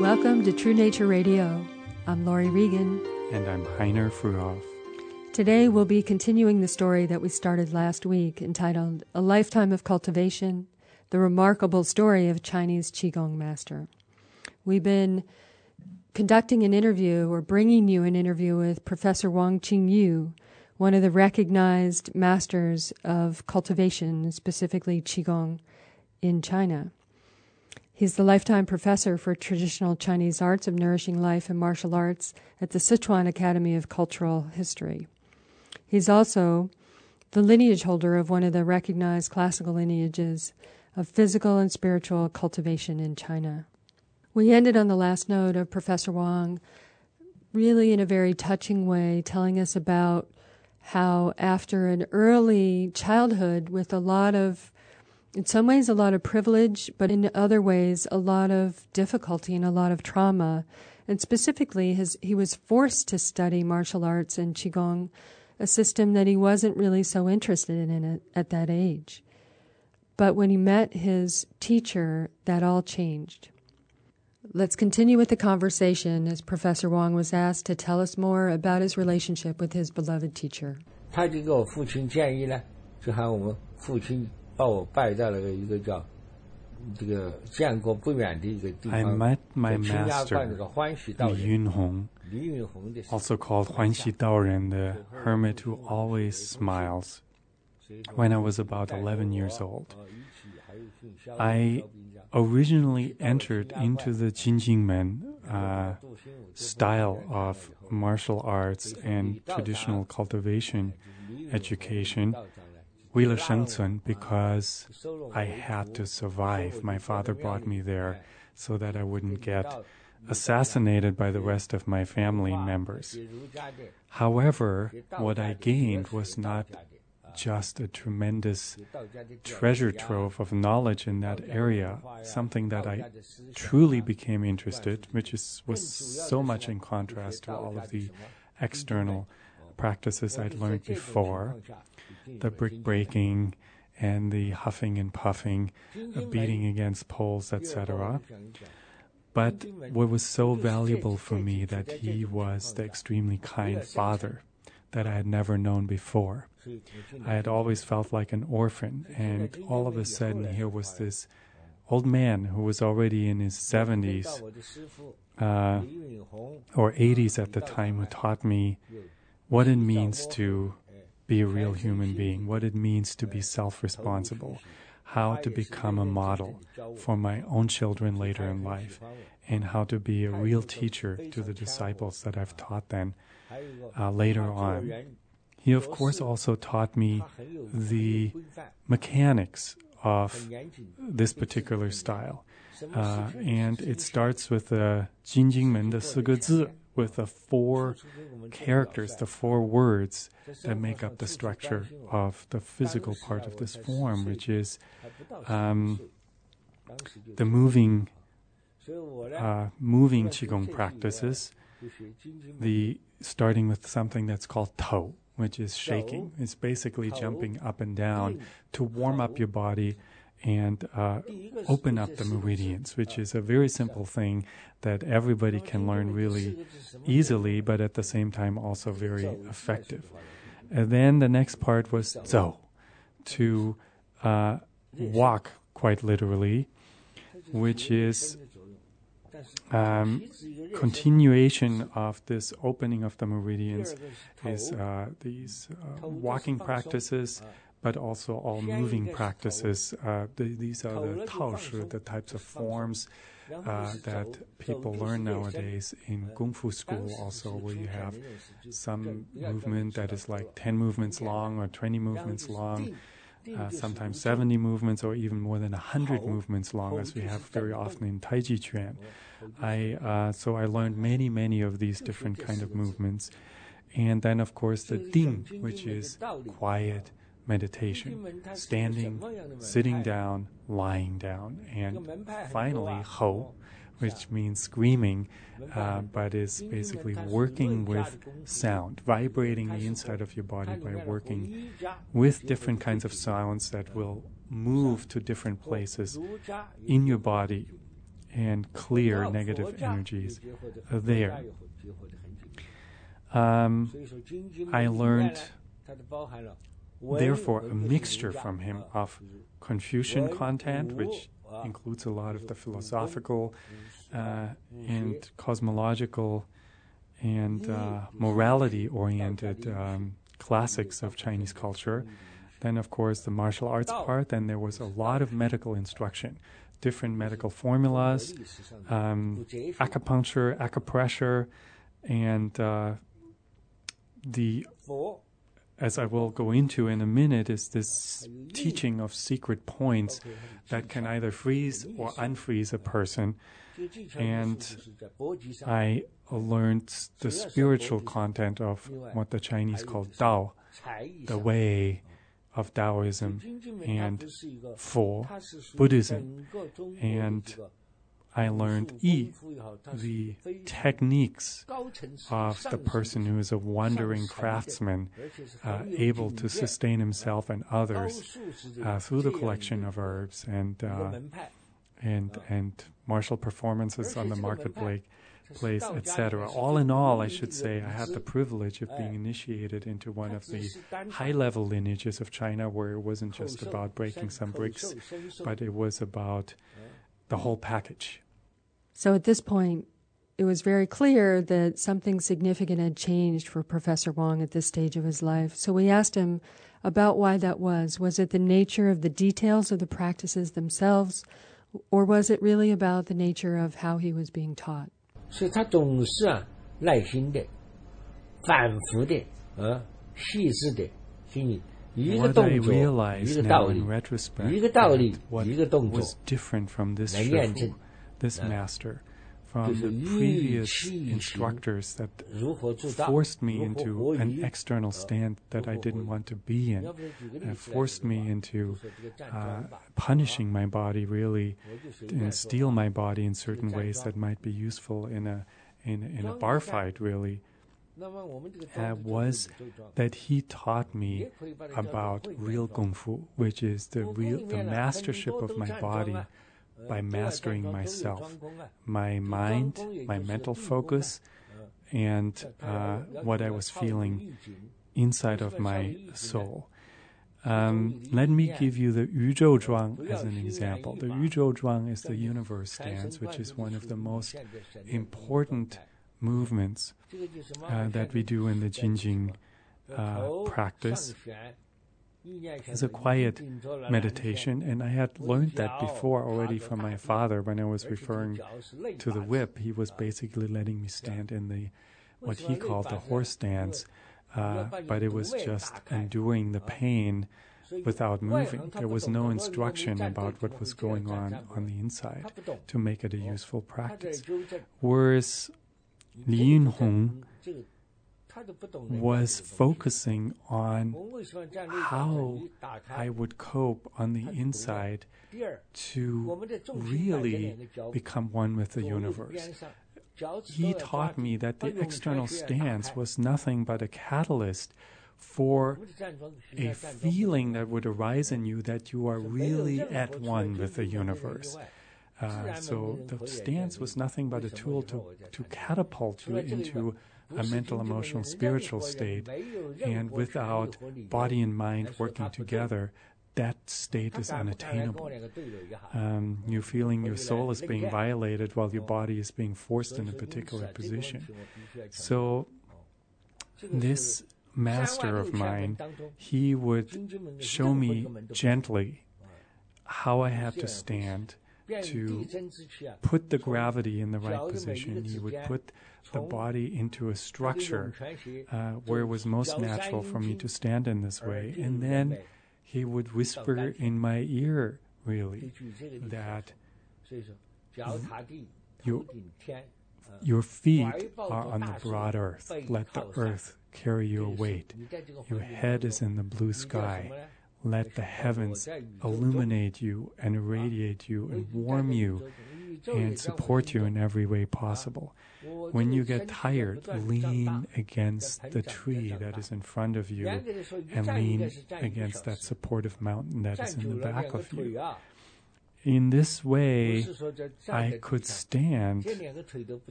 Welcome to True Nature Radio. I'm Laurie Regan. And I'm Heiner Fruhoff. Today we'll be continuing the story that we started last week, entitled A Lifetime of Cultivation, The Remarkable Story of Chinese Qigong Master. We've been conducting an interview, or bringing you an interview, with Professor Wang Qingyu, one of the recognized masters of cultivation, specifically Qigong, in China. He's the lifetime professor for traditional Chinese arts of nourishing life and martial arts at the Sichuan Academy of Cultural History. He's also the lineage holder of one of the recognized classical lineages of physical and spiritual cultivation in China. We ended on the last note of Professor Wang, really in a very touching way, telling us about how after an early childhood with a lot of, in some ways, a lot of privilege, but in other ways, a lot of difficulty and a lot of trauma. And specifically, he was forced to study martial arts and Qigong, a system that he wasn't really so interested in at that age. But when he met his teacher, that all changed. Let's continue with the conversation as Professor Wang was asked to tell us more about his relationship with his beloved teacher. I met my master, Li Yunhong, also called Huanxi Dao Ren, the hermit who always smiles, when I was about 11 years old. I originally entered into the Jinjingmen style of martial arts and traditional cultivation education, Wila Shengcun, because I had to survive. My father brought me there so that I wouldn't get assassinated by the rest of my family members. However, what I gained was not just a tremendous treasure trove of knowledge in that area, something that I truly became interested, which was so much in contrast to all of the external practices I'd learned before, the brick breaking and the huffing and puffing, beating against poles, etc. But what was so valuable for me that he was the extremely kind father that I had never known before. I had always felt like an orphan, and all of a sudden here was this old man who was already in his 70s or 80s at the time, who taught me what it means to be a real human being, what it means to be self-responsible, how to become a model for my own children later in life, and how to be a real teacher to the disciples that I've taught them later on. He, of course, also taught me the mechanics of this particular style. And it starts with the Jinjingmen, the Suguzi, with the four characters, the four words that make up the structure of the physical part of this form, which is the moving Qigong practices, starting with something that's called Tou, which is shaking. It's basically jumping up and down to warm up your body and open up the meridians, which is a very simple thing that everybody can learn really easily, but at the same time also very effective. And then the next part was Zou, to walk quite literally, which is continuation of this opening of the meridians is these walking practices, but also all moving practices. These are the Taoshu, the types of forms that people learn nowadays in Kung Fu school also, where you have some movement that is like 10 movements long or 20 movements long, sometimes 70 movements or even more than 100 movements long, as we have very often in Tai Chi Quan. So I learned many of these different kind of movements. And then, of course, the Ding, which is quiet meditation, standing, sitting down, lying down. And finally, ho, which means screaming, but is basically working with sound, vibrating the inside of your body by working with different kinds of sounds that will move to different places in your body and clear negative energies there. I learned, therefore, a mixture from him of Confucian content, which includes a lot of the philosophical and cosmological and morality-oriented classics of Chinese culture. Then, of course, the martial arts part. Then there was a lot of medical instruction, different medical formulas, acupuncture, acupressure, and as I will go into in a minute, is this teaching of secret points that can either freeze or unfreeze a person. And I learned the spiritual content of what the Chinese call Dao, the way of Daoism, and for Buddhism. And I learned Yi, the techniques of the person who is a wandering craftsman, able to sustain himself and others through the collection of herbs and martial performances on the marketplace, etc. All in all, I should say, I had the privilege of being initiated into one of the high-level lineages of China, where it wasn't just about breaking some bricks, but it was about the whole package. So at this point, it was very clear that something significant had changed for Professor Wang at this stage of his life. So we asked him about why that was. Was it the nature of the details of the practices themselves, or was it really about the nature of how he was being taught? What I realized now in retrospect, what was different from this shifu, this master, from the previous instructors that forced me into an external stand that I didn't want to be in, forced me into punishing my body, really, and steal my body in certain ways that might be useful in a bar fight, really. Was that he taught me about real kung fu, which is the mastership of my body by mastering myself, my mind, my mental focus, and what I was feeling inside of my soul. Let me give you the Yu Zhou Zhuang as an example. The Yu Zhou Zhuang is the universe stance, which is one of the most important movements that we do in the Jinjing practice. It's a quiet meditation, and I had learned that before already from my father when I was referring to the whip. He was basically letting me stand in the what he called the horse stance, but it was just enduring the pain without moving. There was no instruction about what was going on the inside to make it a useful practice. Whereas Li Yunhong was focusing on how I would cope on the inside to really become one with the universe. He taught me that the external stance was nothing but a catalyst for a feeling that would arise in you that you are really at one with the universe. So the stance was nothing but a tool to catapult you into a mental, emotional, spiritual state. And without body and mind working together, that state is unattainable. You're feeling your soul is being violated while your body is being forced in a particular position. So this master of mine, he would show me gently how I have to stand to put the gravity in the right position. He would put the body into a structure where it was most natural for me to stand in this way. And then he would whisper in my ear, really, that your feet are on the broad earth. Let the earth carry your weight. Your head is in the blue sky. Let the heavens illuminate you and irradiate you and warm you and support you in every way possible. When you get tired, lean against the tree that is in front of you and lean against that supportive mountain that is in the back of you. In this way, I could stand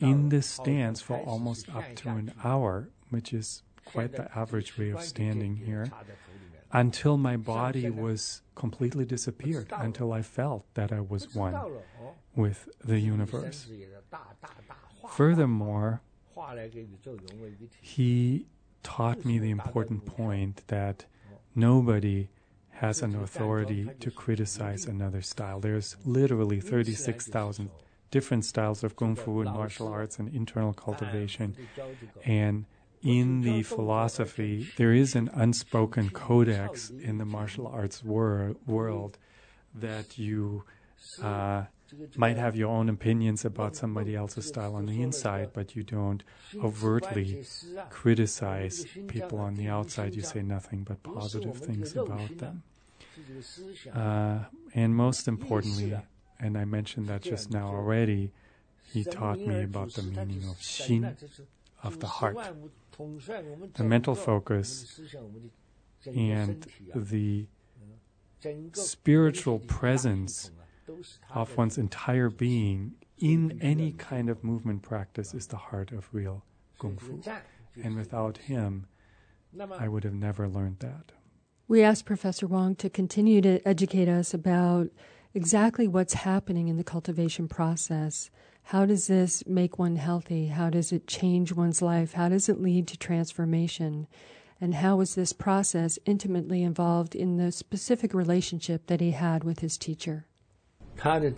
in this stance for almost up to an hour, which is quite the average way of standing here, until my body was completely disappeared, until I felt that I was one with the universe. Furthermore, he taught me the important point that nobody has an authority to criticize another style. There's literally 36,000 different styles of Kung Fu and martial arts and internal cultivation. And in the philosophy, there is an unspoken codex in the martial arts world that you might have your own opinions about somebody else's style on the inside, but you don't overtly criticize people on the outside. You say nothing but positive things about them. And most importantly, and I mentioned that just now already, he taught me about the meaning of xin, of the heart. The mental focus and the spiritual presence of one's entire being in any kind of movement practice is the heart of real Kung Fu. And without him, I would have never learned that. We asked Professor Wang to continue to educate us about exactly what's happening in the cultivation process. How does this make one healthy? How does it change one's life? How does it lead to transformation? And how is this process intimately involved in the specific relationship that he had with his teacher? The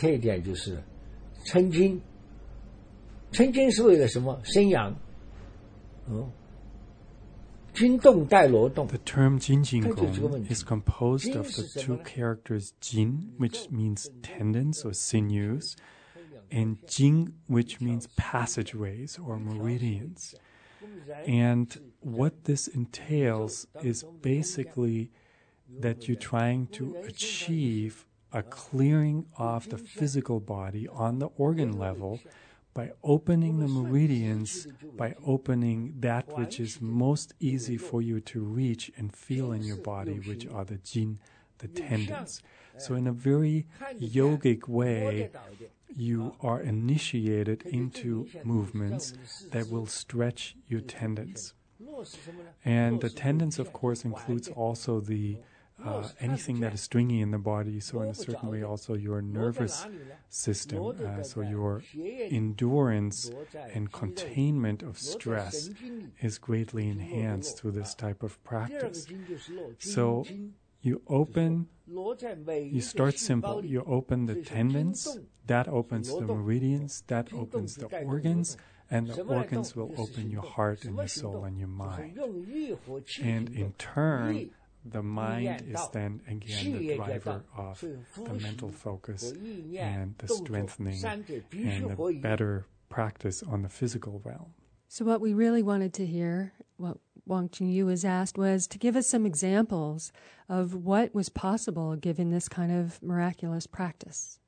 term Jinjingmen is composed of the two characters Jin, which means tendons or sinews, and Jing, which means passageways or meridians. And what this entails is basically that you're trying to achieve a clearing of the physical body on the organ level by opening the meridians, by opening that which is most easy for you to reach and feel in your body, which are the jin, the tendons. So in a very yogic way, you are initiated into movements that will stretch your tendons. And the tendons, of course, includes also the anything that is stringy in the body, so in a certain way also your nervous system, so your endurance and containment of stress is greatly enhanced through this type of practice. So you open, you start simple, you open the tendons, that opens the meridians, that opens the organs, and the organs will open your heart and your soul and your mind. And in turn, the mind is then again the driver of the mental focus and the strengthening and the better practice on the physical realm. So what we really wanted to hear, what Wang Qingyu was asked, was to give us some examples of what was possible given this kind of miraculous practice.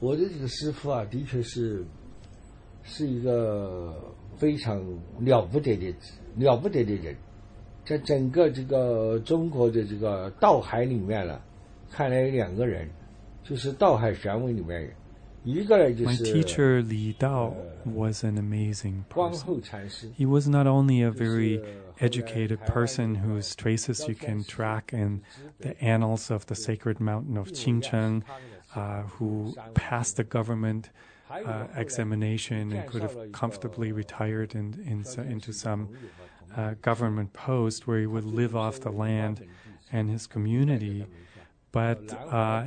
My teacher Li Dao was an amazing person. He was not only a very educated person whose traces you can track in the annals of the sacred mountain of Qingcheng, who passed the government examination and could have comfortably retired into some government post where he would live off the land and his community, but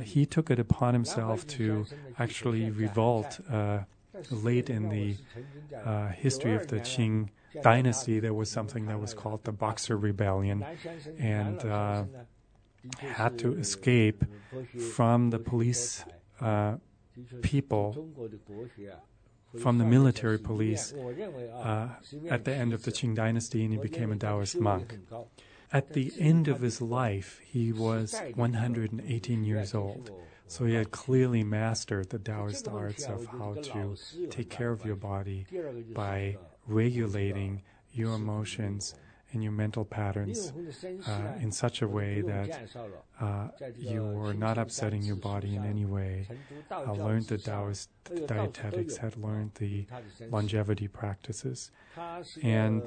he took it upon himself to actually revolt late in the history of the Qing Dynasty. There was something that was called the Boxer Rebellion, and had to escape from the police people, from the military police at the end of the Qing Dynasty, and he became a Daoist monk. At the end of his life, he was 118 years old, so he had clearly mastered the Daoist arts of how to take care of your body by regulating your emotions and your mental patterns in such a way that you're not upsetting your body in any way. I learned the Daoist dietetics, had learned the longevity practices. And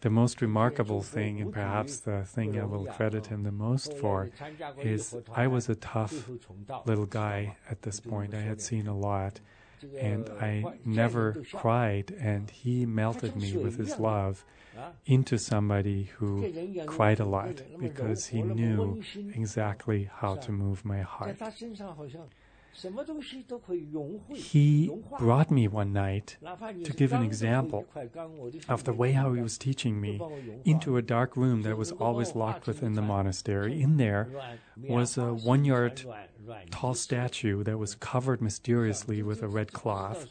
the most remarkable thing, and perhaps the thing I will credit him the most for, is I was a tough little guy at this point. I had seen a lot. And I never cried, and he melted me with his love into somebody who cried a lot because he knew exactly how to move my heart. He brought me one night, to give an example of the way how he was teaching me, into a dark room that was always locked within the monastery. In there was a 1-yard tall statue that was covered mysteriously with a red cloth.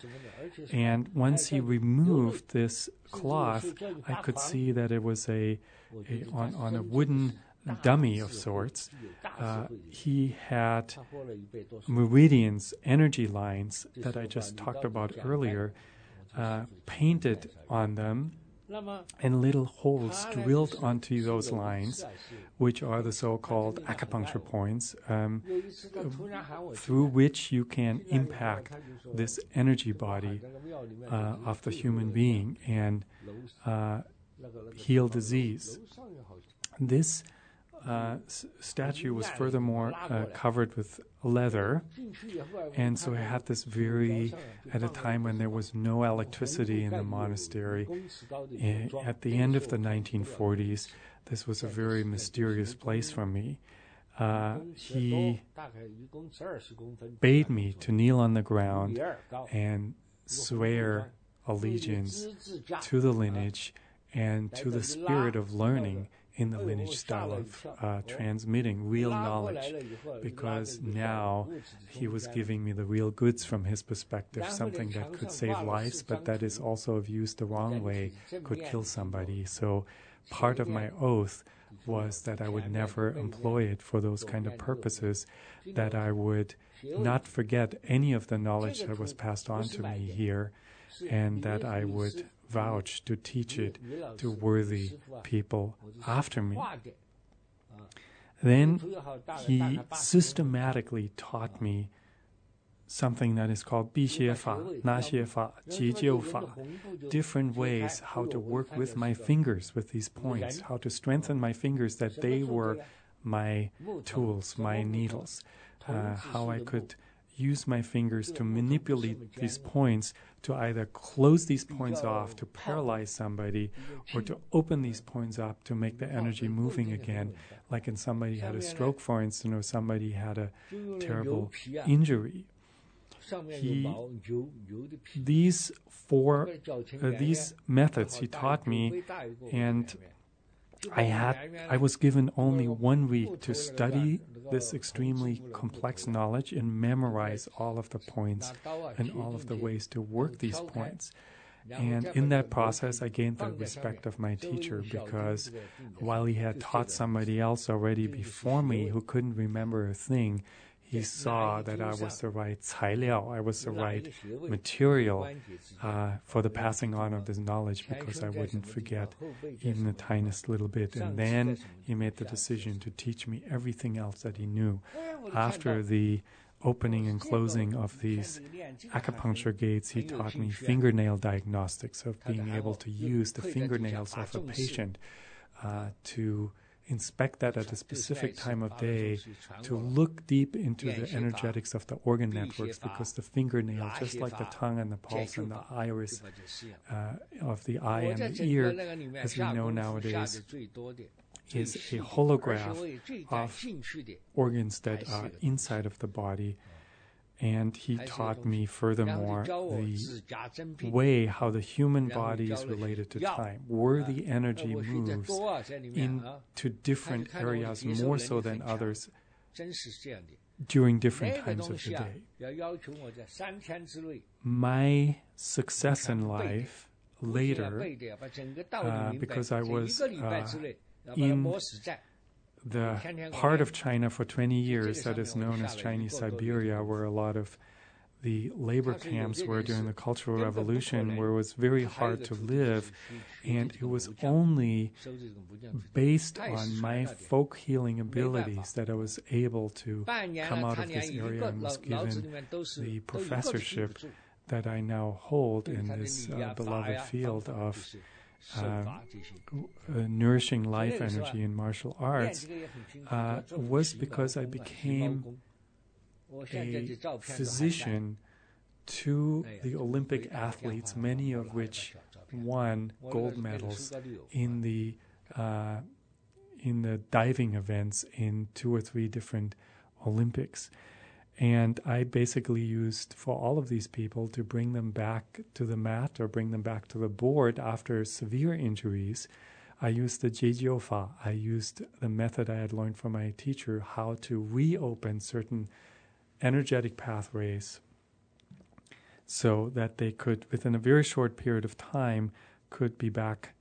And once he removed this cloth, I could see that it was on a wooden dummy of sorts. He had meridians, energy lines that I just talked about earlier, painted on them, and little holes drilled onto those lines, which are the so-called acupuncture points, through which you can impact this energy body of the human being and heal disease. This statue was furthermore covered with leather, and so I had this very, at a time when there was no electricity in the monastery, at the end of the 1940s, this was a very mysterious place for me. He bade me to kneel on the ground and swear allegiance to the lineage and to the spirit of learning in the lineage style of transmitting real knowledge, because now he was giving me the real goods from his perspective, something that could save lives, but that is also, if used the wrong way, could kill somebody. So part of my oath was that I would never employ it for those kind of purposes, that I would not forget any of the knowledge that was passed on to me here, and that I would vouch to teach it to worthy people after me. Then he systematically taught me something that is called Bi Xie Fa, Na Xie Fa, Ji Jiu Fa, different ways how to work with my fingers with these points, how to strengthen my fingers that they were my tools, my needles, how I could use my fingers to manipulate these points, to either close these points off, to paralyze somebody, or to open these points up to make the energy moving again, like in somebody had a stroke, for instance, or somebody had a terrible injury. These methods he taught me, and I was given only 1 week to study this extremely complex knowledge and memorize all of the points and all of the ways to work these points. And in that process, I gained the respect of my teacher, because while he had taught somebody else already before me who couldn't remember a thing, he saw that I was the right cai liao, I was the right material for the passing on of this knowledge, because I wouldn't forget even the tiniest little bit. And then he made the decision to teach me everything else that he knew. After the opening and closing of these acupuncture gates, he taught me fingernail diagnostics, of being able to use the fingernails of a patient to inspect that at a specific time of day, to look deep into the energetics of the organ networks, because the fingernail, just like the tongue and the pulse and the iris of the eye and the ear, as we know nowadays, is a holograph of organs that are inside of the body. And he taught me furthermore the way how the human body is related to time, where the energy moves into different areas more so than others during different times of the day. My success in life later, because I was in the part of China for 20 years that is known as Chinese Siberia, where a lot of the labor camps were during the Cultural Revolution, where it was very hard to live, and it was only based on my folk healing abilities that I was able to come out of this area and was given the professorship that I now hold in this beloved field of nourishing life energy and martial arts, was because I became a physician to the Olympic athletes, many of which won gold medals in the diving events in 2 or 3 different Olympics. And I basically used for all of these people to bring them back to the mat or bring them back to the board after severe injuries. I used the jiejiofa. I used the method I had learned from my teacher, how to reopen certain energetic pathways so that they could, within a very short period of time, could be back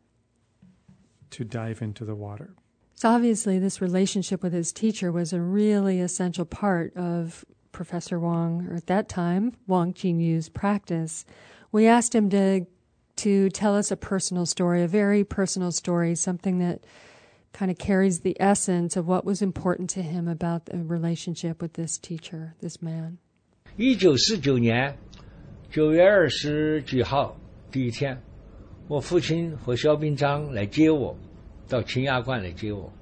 to dive into the water. So obviously this relationship with his teacher was a really essential part of Professor Wang, or at that time, Wang Qingyu's practice. We asked him to tell us a personal story, a very personal story, something that kind of carries the essence of what was important to him about the relationship with this teacher, this man. 1949年9月29号第一天， 我父亲和肖斌章来接我到秦衙观来接我。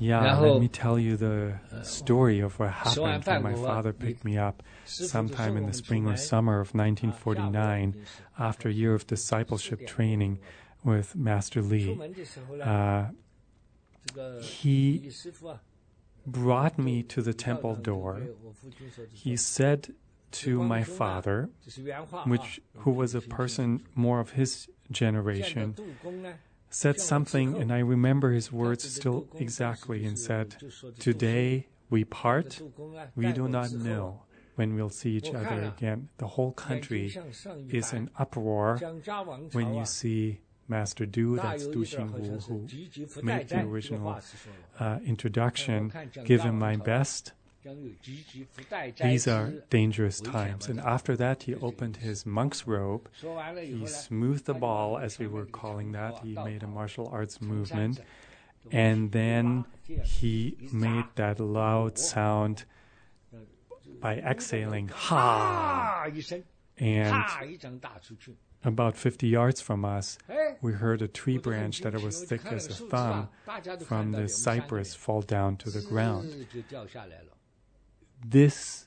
Yeah, let me tell you the story of what happened when my father picked me up sometime in the spring or summer of 1949 after a year of discipleship training with Master Li. He brought me to the temple door. He said to my father, who was a person more of his generation, said something, and I remember his words still exactly, and said, "Today we part. We do not know when we'll see each other again." The whole country is in uproar when you see Master Du, that's Du Xing Wu, who made the original introduction, give him my best. These are dangerous times. And after that, he opened his monk's robe. He smoothed the ball, as we were calling that. He made a martial arts movement. And then he made that loud sound by exhaling, "Ha!" And about 50 yards from us, we heard a tree branch that was thick as a thumb from the cypress fall down to the ground. This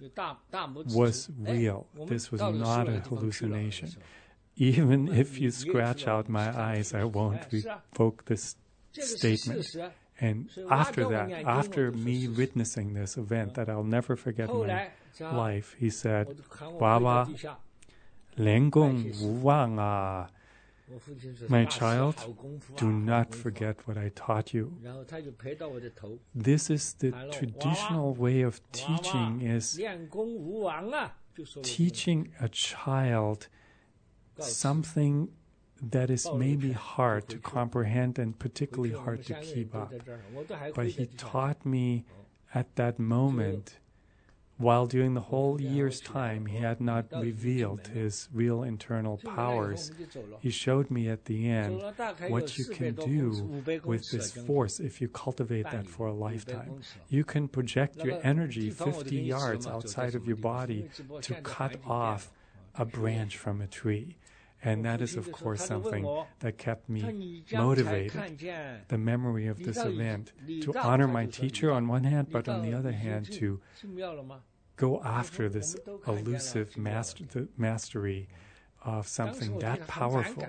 was real. This was not a hallucination. Even if you scratch out my eyes, I won't revoke this statement. And after that, after me witnessing this event that I'll never forget in my life, he said, "Baba, Len Gong Wu Wang Ah. My child, do not forget what I taught you." This is the traditional way of teaching, is teaching a child something that is maybe hard to comprehend and particularly hard to keep up. But he taught me at that moment, while during the whole year's time he had not revealed his real internal powers. He showed me at the end what you can do with this force if you cultivate that for a lifetime. You can project your energy 50 yards outside of your body to cut off a branch from a tree. And that is, of course, something that kept me motivated, the memory of this event, to honor my teacher on one hand, but on the other hand, to go after this elusive mastery of something that powerful.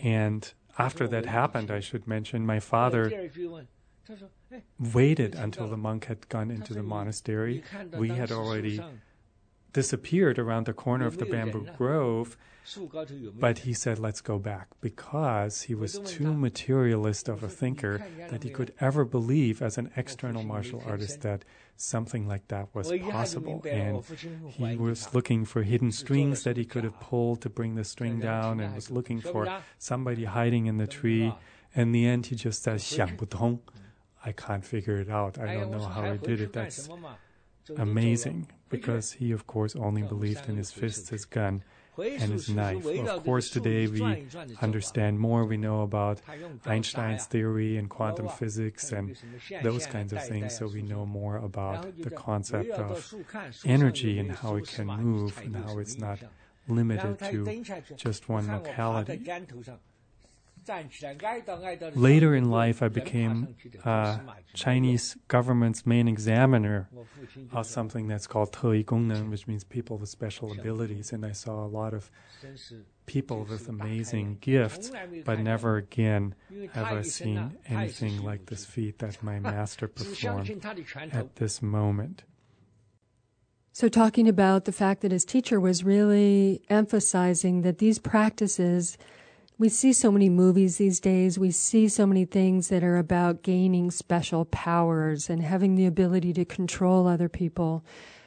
And after that happened, I should mention, my father waited until the monk had gone into the monastery. We had already disappeared around the corner of the bamboo grove, but he said, "Let's go back," because he was too materialist of a thinker that he could ever believe as an external martial artist that something like that was possible. And he was looking for hidden strings that he could have pulled to bring the string down, and was looking for somebody hiding in the tree. In the end, he just says, "想不通," I can't figure it out. I don't know how I did it. That's amazing, because he, of course, only believed in his fists, his gun, and his knife. Of course, today we understand more. We know about Einstein's theory and quantum physics and those kinds of things, so we know more about the concept of energy and how it can move and how it's not limited to just one locality. Later in life, I became Chinese government's main examiner of something that's called Tei Gongnan, which means people with special abilities. And I saw a lot of people with amazing gifts, but never again have I seen anything like this feat that my master performed at this moment. So talking about the fact that his teacher was really emphasizing that these practices... We see so many movies these days. We see so many things that are about gaining special powers and having the ability to control other people.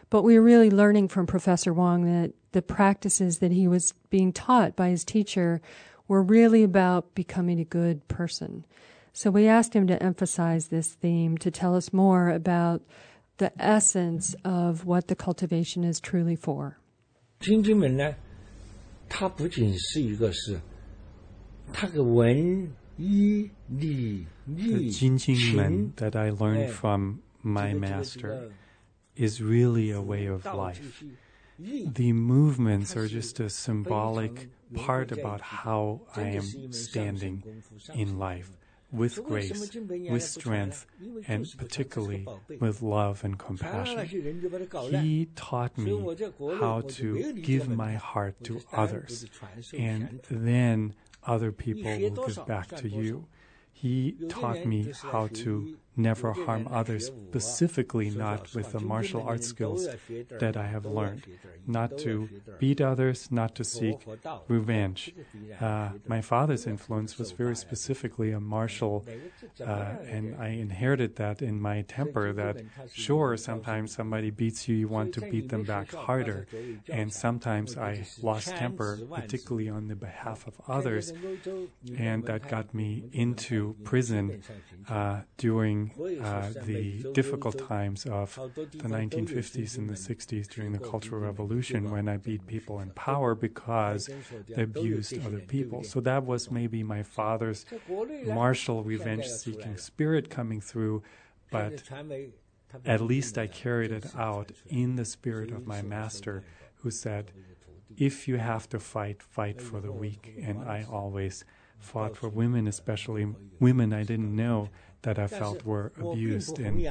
But we're really learning from Professor Wang that the practices that he was being taught by his teacher were really about becoming a good person. So we asked him to emphasize this theme, to tell us more about the essence of what the cultivation is truly for. 他的文、医、理、律, Jinjingmen that I learned from my master is really a way of life. The movements are just a symbolic part about how I am standing in life, with grace, with strength, and particularly with love and compassion. He taught me how to give my heart to others, and then other people will give back to you. He taught me how to never harm others, specifically not with the martial arts skills that I have learned, not to beat others, not to seek revenge. My father's influence was very specifically a martial, and I inherited that in my temper, that sure, sometimes somebody beats you, you want to beat them back harder, and sometimes I lost temper, particularly on the behalf of others, and that got me into prison during the difficult times of the 1950s and the 60s during the Cultural Revolution, when I beat people in power because they abused other people. So that was maybe my father's martial revenge-seeking spirit coming through, but at least I carried it out in the spirit of my master, who said, if you have to fight, fight for the weak. And I always fought for women, especially women I didn't know that I felt were abused in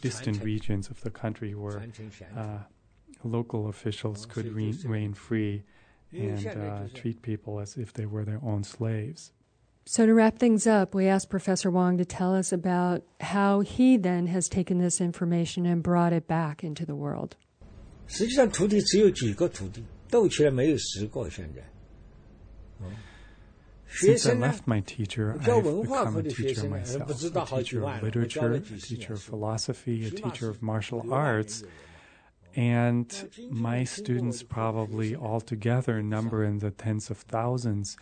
distant regions of the country where local officials could reign free and treat people as if they were their own slaves. So to wrap things up, we asked Professor Wang to tell us about how he then has taken this information and brought it back into the world. 实际上徒弟只有几个徒弟，斗起来没有10个现在。 Since I left my teacher, I've become a teacher myself, a teacher of literature, a teacher of philosophy, a teacher of martial arts, and my students probably altogether number in the tens of thousands,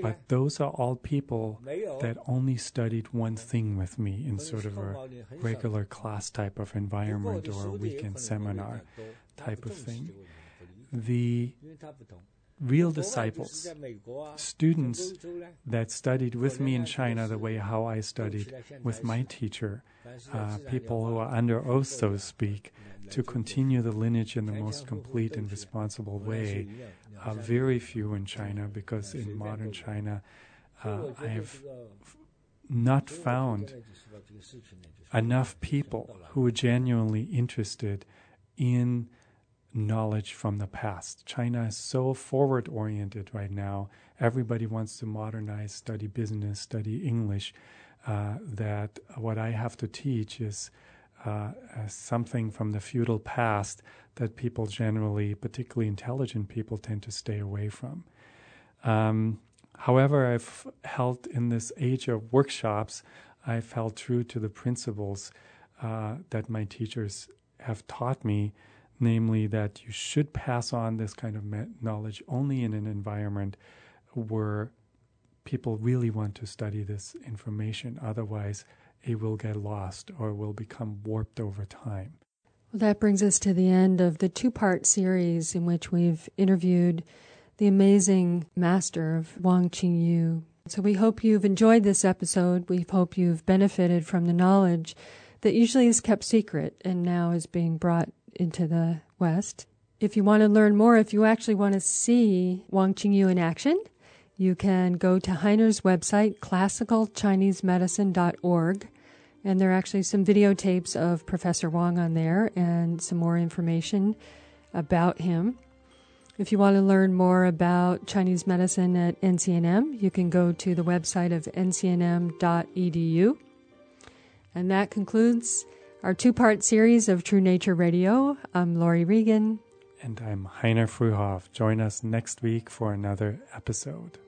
but those are all people that only studied one thing with me in sort of a regular class type of environment or a weekend seminar type of thing. The real disciples, students that studied with me in China the way how I studied with my teacher, people who are under oath, so to speak, to continue the lineage in the most complete and responsible way, are very few in China, because in modern China I have not found enough people who are genuinely interested in knowledge from the past. China is so forward-oriented right now. Everybody wants to modernize, study business, study English, that what I have to teach is something from the feudal past that people generally, particularly intelligent people, tend to stay away from. However, I've held in this age of workshops, I've held true to the principles that my teachers have taught me, namely that you should pass on this kind of knowledge only in an environment where people really want to study this information. Otherwise, it will get lost or will become warped over time. Well, that brings us to the end of the two-part series in which we've interviewed the amazing master of Wang Qingyu. So we hope you've enjoyed this episode. We hope you've benefited from the knowledge that usually is kept secret and now is being brought into the West. If you want to learn more, if you actually want to see Wang Qingyu in action, you can go to Heiner's website, classicalchinesemedicine.org, and there are actually some videotapes of Professor Wang on there and some more information about him. If you want to learn more about Chinese medicine at NCNM, you can go to the website of ncnm.edu. And that concludes our two-part series of True Nature Radio. I'm Laurie Regan. And I'm Heiner Fruhoff. Join us next week for another episode.